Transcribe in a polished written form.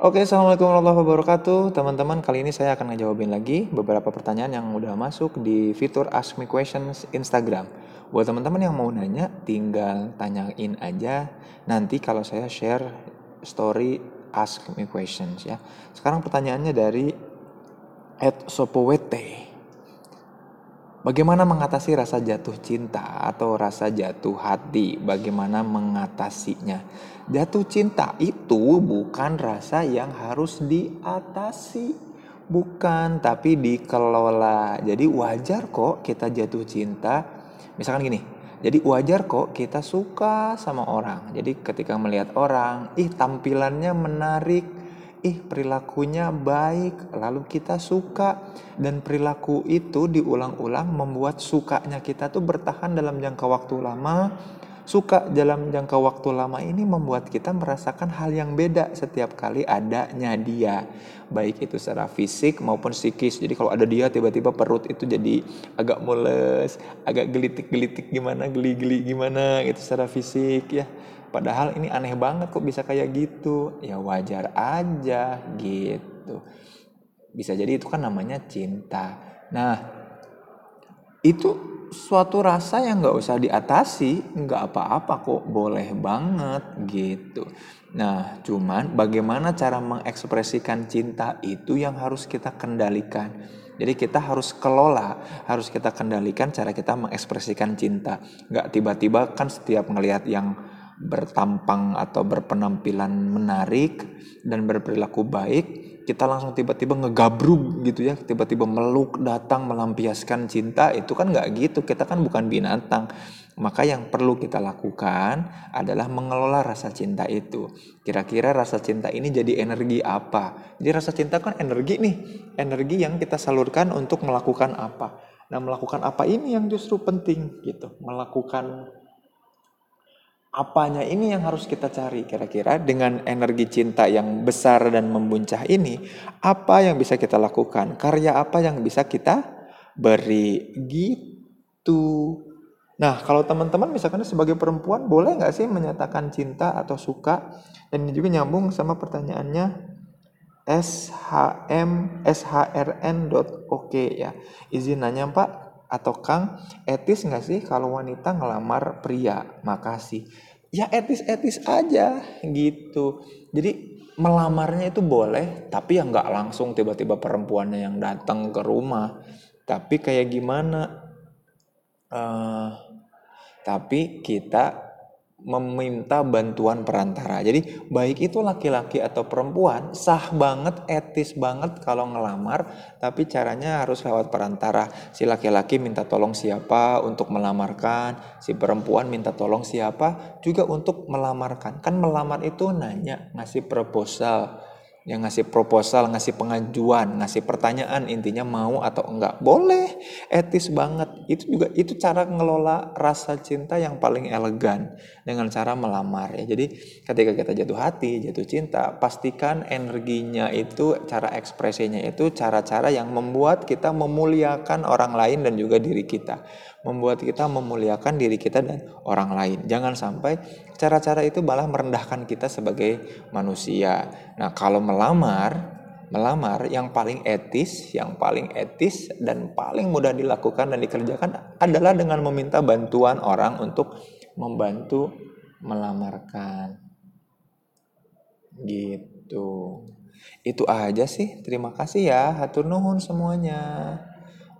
Oke, Assalamualaikum warahmatullahi wabarakatuh. Teman-teman, kali ini saya akan ngejawabin lagi beberapa pertanyaan yang udah masuk di fitur Ask Me Questions Instagram. Buat teman-teman yang mau nanya, tinggal tanyain aja nanti kalau saya share story Ask Me Questions ya. Sekarang pertanyaannya dari @sopowete. Bagaimana mengatasi rasa jatuh cinta atau rasa jatuh hati? Bagaimana mengatasinya? Jatuh cinta itu bukan rasa yang harus diatasi. Bukan, tapi dikelola. Jadi wajar kok kita jatuh cinta. Misalkan gini, jadi wajar kok kita suka sama orang. Jadi ketika melihat orang, tampilannya menarik. Perilakunya baik, lalu kita suka, dan perilaku itu diulang-ulang membuat sukanya kita tuh bertahan dalam jangka waktu lama. Suka dalam jangka waktu lama ini membuat kita merasakan hal yang beda setiap kali adanya dia, baik itu secara fisik maupun psikis. Jadi kalau ada dia tiba-tiba perut itu jadi agak mules, agak gelitik-gelitik gimana, geli-geli gimana gitu secara fisik ya. Padahal ini aneh banget kok bisa kayak gitu. Ya wajar aja gitu. Bisa jadi itu kan namanya cinta. Nah, itu suatu rasa yang gak usah diatasi. Gak apa-apa kok, boleh banget gitu. Nah, cuman bagaimana cara mengekspresikan cinta itu yang harus kita kendalikan. Jadi kita harus kelola, harus kita kendalikan cara kita mengekspresikan cinta. Gak tiba-tiba kan setiap ngelihat yang bertampang atau berpenampilan menarik dan berperilaku baik, kita langsung tiba-tiba ngegabruk gitu ya, tiba-tiba meluk datang melampiaskan cinta, itu kan nggak gitu, kita kan bukan binatang. Maka yang perlu kita lakukan adalah mengelola rasa cinta itu. Kira-kira rasa cinta ini jadi energi apa? Jadi rasa cinta kan energi nih, energi yang kita salurkan untuk melakukan apa. Nah, melakukan apa ini yang justru penting gitu, melakukan apanya ini yang harus kita cari. Kira-kira dengan energi cinta yang besar dan membuncah ini, apa yang bisa kita lakukan, karya apa yang bisa kita beri gitu. Nah, kalau teman-teman misalkan sebagai perempuan, boleh gak sih menyatakan cinta atau suka? Dan ini juga nyambung sama pertanyaannya shrn.ok ya. Izin nanya Pak atau Kang, etis gak sih kalau wanita ngelamar pria? Makasih. Ya etis-etis aja gitu. Jadi melamarnya itu boleh, tapi ya gak langsung tiba-tiba perempuannya yang datang ke rumah. Tapi kayak gimana? Tapi kita meminta bantuan perantara. Jadi baik itu laki-laki atau perempuan, sah banget, etis banget kalau ngelamar, tapi caranya harus lewat perantara. Si laki-laki minta tolong siapa untuk melamarkan, si perempuan minta tolong siapa juga untuk melamarkan. Kan melamar itu nanya, ngasih proposal. Yang ngasih proposal, ngasih pengajuan, ngasih pertanyaan, intinya mau atau enggak. Boleh, etis banget. Itu cara ngelola rasa cinta yang paling elegan dengan cara melamar ya. Jadi ketika kita jatuh hati, jatuh cinta, pastikan energinya itu, cara ekspresinya itu cara-cara yang membuat kita memuliakan orang lain dan juga diri kita. Membuat kita memuliakan diri kita dan orang lain. Jangan sampai cara-cara itu malah merendahkan kita sebagai manusia. Nah, kalau melamar yang paling etis dan paling mudah dilakukan dan dikerjakan adalah dengan meminta bantuan orang untuk membantu melamarkan. Gitu. Itu aja sih. Terima kasih ya. Hatur nuhun semuanya.